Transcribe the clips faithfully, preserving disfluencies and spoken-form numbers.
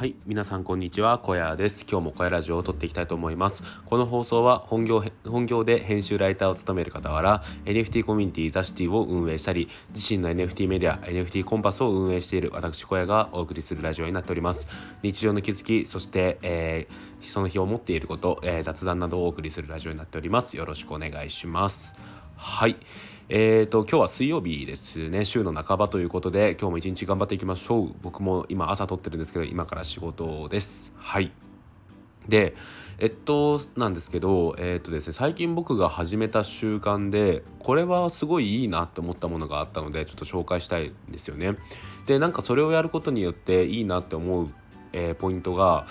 はい、皆さんこんにちは、小屋です。今日も小屋ラジオを撮っていきたいと思います。この放送は本業、本業で編集ライターを務める傍ら エヌエフティー コミュニティザシティを運営したり、自身の エヌエフティー メディア エヌエフティー コンパスを運営している私小屋がお送りするラジオになっております。日常の気づき、そして、えー、その日を持っていること、えー、雑談などをお送りするラジオになっております。よろしくお願いします。はい、えーと、今日は水曜日ですね。週の半ばということで、今日も一日頑張っていきましょう。僕も今朝撮ってるんですけど、今から仕事です。はい。で、えっと、なんですけど、えーっとですね、最近僕が始めた習慣で、これはすごいいいなって思ったものがあったので、ちょっと紹介したいんですよね。で、なんかそれをやることによっていいなって思う、えー、ポイントが、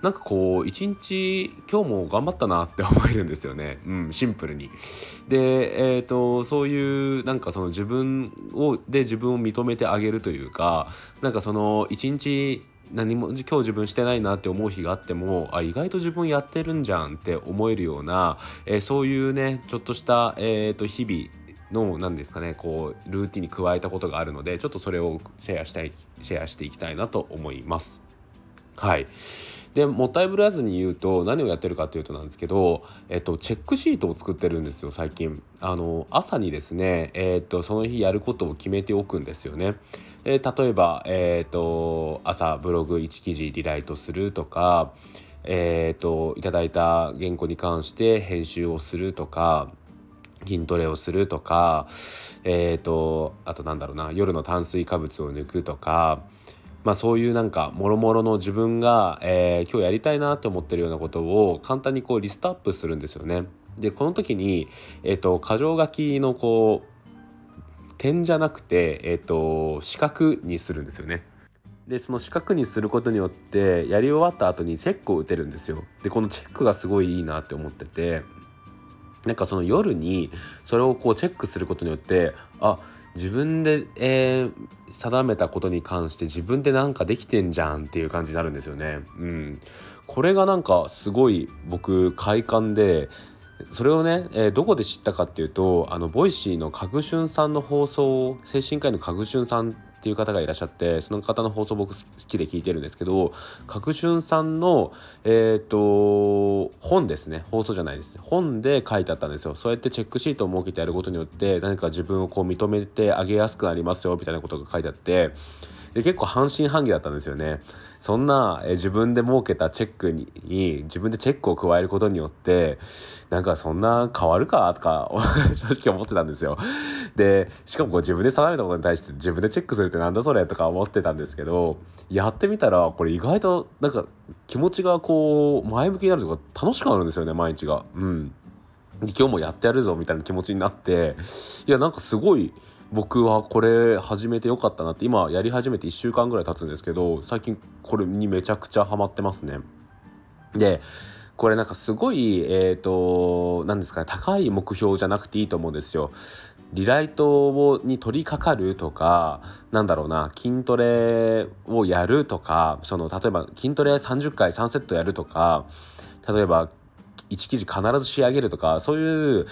なんかこう一日今日も頑張ったなって思えるんですよね。うん、シンプルに。で、えっと、そういうなんかその自分をで自分を認めてあげるというか、なんかその一日何も今日自分してないなって思う日があっても、あ、意外と自分やってるんじゃんって思えるような、えー、そういうねちょっとした、えー、と日々の何ですかね、こうルーティンに加えたことがあるので、ちょっとそれをシェアしたいシェアしていきたいなと思います。はい。で、もったいぶらずに言うと何をやってるかというとなんですけど、えっと、チェックシートを作ってるんですよ、最近。あの朝にですね、えっと、その日やることを決めておくんですよね。で、例えば、えっと、朝ブログいち記事リライトするとか、えっと、いただいた原稿に関して編集をするとか、筋トレをするとか、えっと、あとなんだろうな、夜の炭水化物を抜くとか、まあ、そういうなんかもろもろの自分が、えー、今日やりたいなと思ってるようなことを簡単にこうリストアップするんですよね。で、この時に、えーと、箇条書きのこう点じゃなくて、えーと、四角にするんですよね。で、その四角にすることによってやり終わった後にチェックを打てるんですよ。で、このチェックがすごいいいなって思ってて、なんかその夜にそれをこうチェックすることによって、あ、自分で、えー、定めたことに関して自分でなんかできてんじゃんっていう感じになるんですよね。うん、これがなんかすごい僕快感で、それをね、えー、どこで知ったかっていうと、あのボイシーのかぐしゅんさんの放送、精神科医のかぐしゅんさんっていう方がいらっしゃって、その方の放送僕好きで聞いてるんですけど、かぐしゅんさんの、えー、と本ですね、放送じゃないですね、本で書いてあったんですよ。そうやってチェックシートを設けてやることによって、何か自分をこう認めてあげやすくなりますよみたいなことが書いてあって、で、結構半信半疑だったんですよね。そんな、え自分で設けたチェックに自分でチェックを加えることによって、なんかそんな変わるかとか正直思ってたんですよ。で、しかもこう自分で定めたことに対して自分でチェックするってなんだそれとか思ってたんですけど、やってみたらこれ意外となんか気持ちがこう前向きになるとか、楽しくなるんですよね、毎日が。うん。今日もやってやるぞみたいな気持ちになって、いや、なんかすごい僕はこれ始めてよかったなって、今やり始めていっしゅうかんぐらい経つんですけど、最近これにめちゃくちゃハマってますね。で、これなんかすごい、えーと、何ですかね、高い目標じゃなくていいと思うんですよ。リライトに取り掛かるとか、なんだろうな、筋トレをやるとか、その例えば筋トレさんじゅっかいさんセットやるとか、例えばいち記事必ず仕上げるとか、そういう、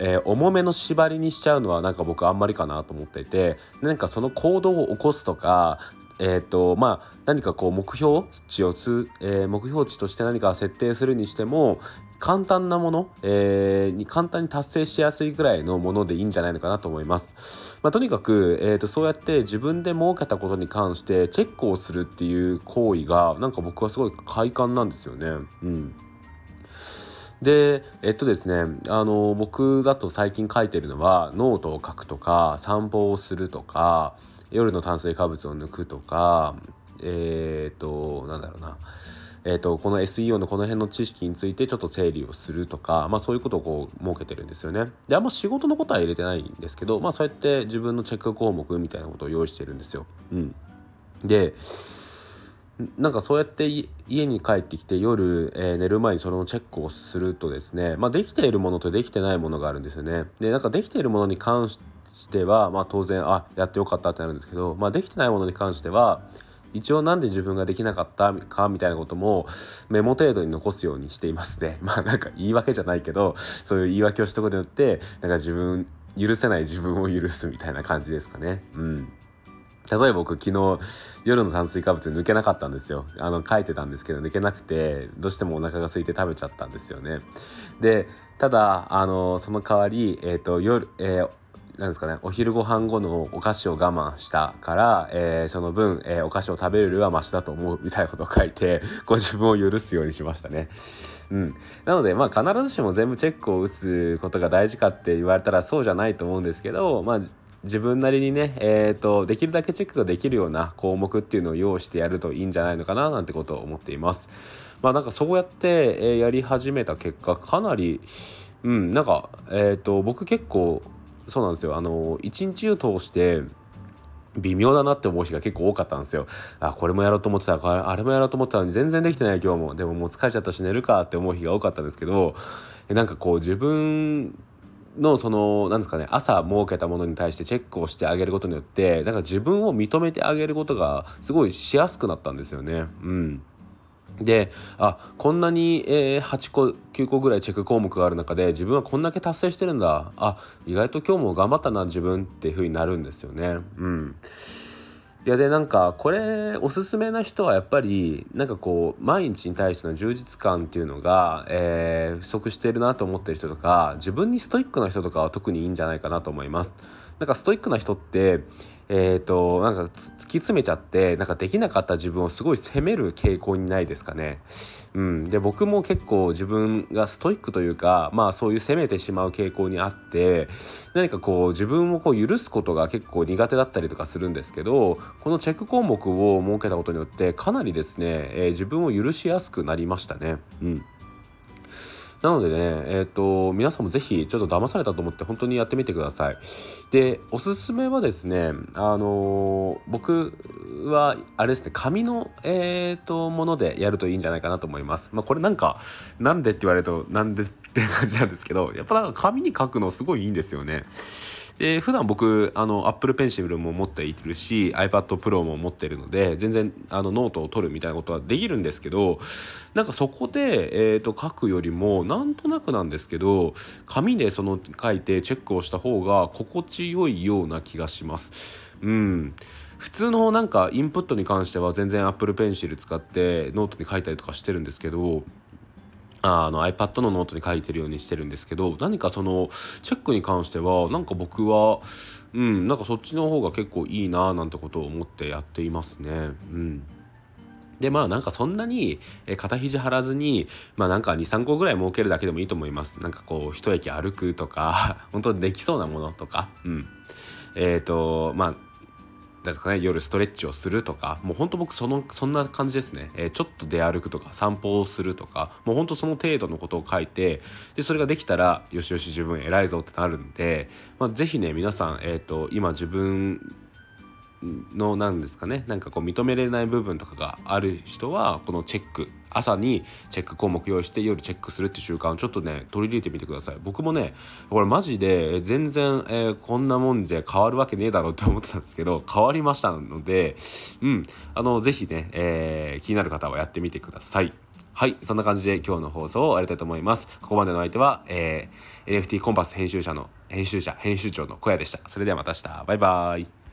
えー、重めの縛りにしちゃうのはなんか僕あんまりかなと思っていて、なんかその行動を起こすとか、えーとまあ、何かこう目標値をつ、えー、目標値として何か設定するにしても、簡単なもの、えー、に簡単に達成しやすいぐらいのものでいいんじゃないのかなと思います。まあ、とにかく、えーと、そうやって自分で設けたことに関してチェックをするっていう行為が、なんか僕はすごい快感なんですよね。うん。で、えっとですね、あの、僕だと最近書いてるのは、ノートを書くとか、散歩をするとか、夜の炭水化物を抜くとか、えっと、なんだろうな。えーと、この エスイーオー のこの辺の知識についてちょっと整理をするとか、まあ、そういうことをこう設けてるんですよね。で、あんま仕事のことは入れてないんですけど、まあ、そうやって自分のチェック項目みたいなことを用意してるんですよ。うん、で、なんかそうやって家に帰ってきて夜、えー、寝る前にそのチェックをするとですね、まあ、できているものとできてないものがあるんですよね。で、なんかできているものに関しては、まあ、当然あやってよかったってなるんですけど、まあ、できてないものに関しては一応なんで自分ができなかったかみたいなこともメモ程度に残すようにしていますね。まあ、なんか言い訳じゃないけど、そういう言い訳をしたことによって、なんか自分許せない自分を許すみたいな感じですかね。うん。例えば僕昨日夜の炭水化物抜けなかったんですよ。あの書いてたんですけど抜けなくて、どうしてもお腹が空いて食べちゃったんですよね。で、ただあのその代わりえっと夜、えーなんですかね、お昼ご飯後のお菓子を我慢したから、えー、その分、えー、お菓子を食べるよりはマシだと思うみたいなことを書いて、ご自分を許すようにしましたね。うん、なので、まあ、必ずしも全部チェックを打つことが大事かって言われたらそうじゃないと思うんですけど、まあ自分なりにね、えーと、できるだけチェックができるような項目っていうのを用意してやるといいんじゃないのかななんてことを思っています。まあなんかそうやって、えー、やり始めた結果、かなり、うん、なんか、えーと、僕結構そうなんですよ。あの一日を通して微妙だなって思う日が結構多かったんですよ。あ、これもやろうと思ってた、あれもやろうと思ってたのに全然できてない今日も。でももう疲れちゃったし寝るかって思う日が多かったんですけど、なんかこう自分のそのなんですかね、朝設けたものに対してチェックをしてあげることによって、なんか自分を認めてあげることがすごいしやすくなったんですよね。うん。で、あ、こんなに、えー、はちこきゅうこぐらいチェック項目がある中で自分はこんだけ達成してるんだ、あ、意外と今日も頑張ったな自分っていう風になるんですよね。うん。いやで、なんかこれおすすめな人はやっぱりなんかこう毎日に対しての充実感っていうのが、えー、不足してるなと思ってる人とか、自分にストイックな人とかは特にいいんじゃないかなと思います。なんかストイックな人ってえーと、なんか突き詰めちゃってなんかできなかった自分をすごい責める傾向にないですかね。うん、で僕も結構自分がストイックというか、まあそういう責めてしまう傾向にあって、何かこう自分をこう許すことが結構苦手だったりとかするんですけど、このチェック項目を設けたことによってかなりですね、えー、自分を許しやすくなりましたね。うん。なのでね、えーと、皆さんもぜひちょっと騙されたと思って本当にやってみてください。で、おすすめはですね、あのー、僕はあれですね、紙の、えーと、ものでやるといいんじゃないかなと思います。まあこれなんか、なんでって言われるとなんでって感じなんですけど、やっぱなんか紙に書くのすごいいいんですよね。で、普段僕あの Apple Pencil も持っているし iPad Pro も持っているので、全然あのノートを取るみたいなことはできるんですけど、なんかそこで、えー、と書くよりもなんとなくなんですけど、紙でその書いてチェックをした方が心地よいような気がします。うん。普通のなんかインプットに関しては全然 Apple Pencil 使ってノートに書いたりとかしてるんですけど、あの iPad のノートに書いてるようにしてるんですけど、何かそのチェックに関してはなんか僕はうんなんかそっちの方が結構いいななんてことを思ってやっていますね。うん。で、まあなんかそんなに肩肘張らずに、まあなんかにさんこぐらい設けるだけでもいいと思います。なんかこう一駅歩くとか本当にできそうなものとか、うん。えっとまあですかね、夜ストレッチをするとか、もう本当僕そのそんな感じですね、えー、ちょっと出歩くとか散歩をするとか、もう本当その程度のことを書いて、でそれができたらよしよし自分偉いぞってなるんで、まあ、ぜひね皆さん、えーと、今自分のなんですかね、なんかこう認められない部分とかがある人はこのチェック、朝にチェック項目用意して夜チェックするっていう習慣をちょっとね取り入れてみてください。僕もねこれマジで全然、えー、こんなもんじゃ変わるわけねえだろうと思ってたんですけど、変わりましたので、うんあのぜひね、えー、気になる方はやってみてください。はい、そんな感じで今日の放送を終わりたいと思います。ここまでの相手は、えー、エヌエフティー コンパス編集者の編集者編集長の小屋でした。それではまた明日、バイバイ。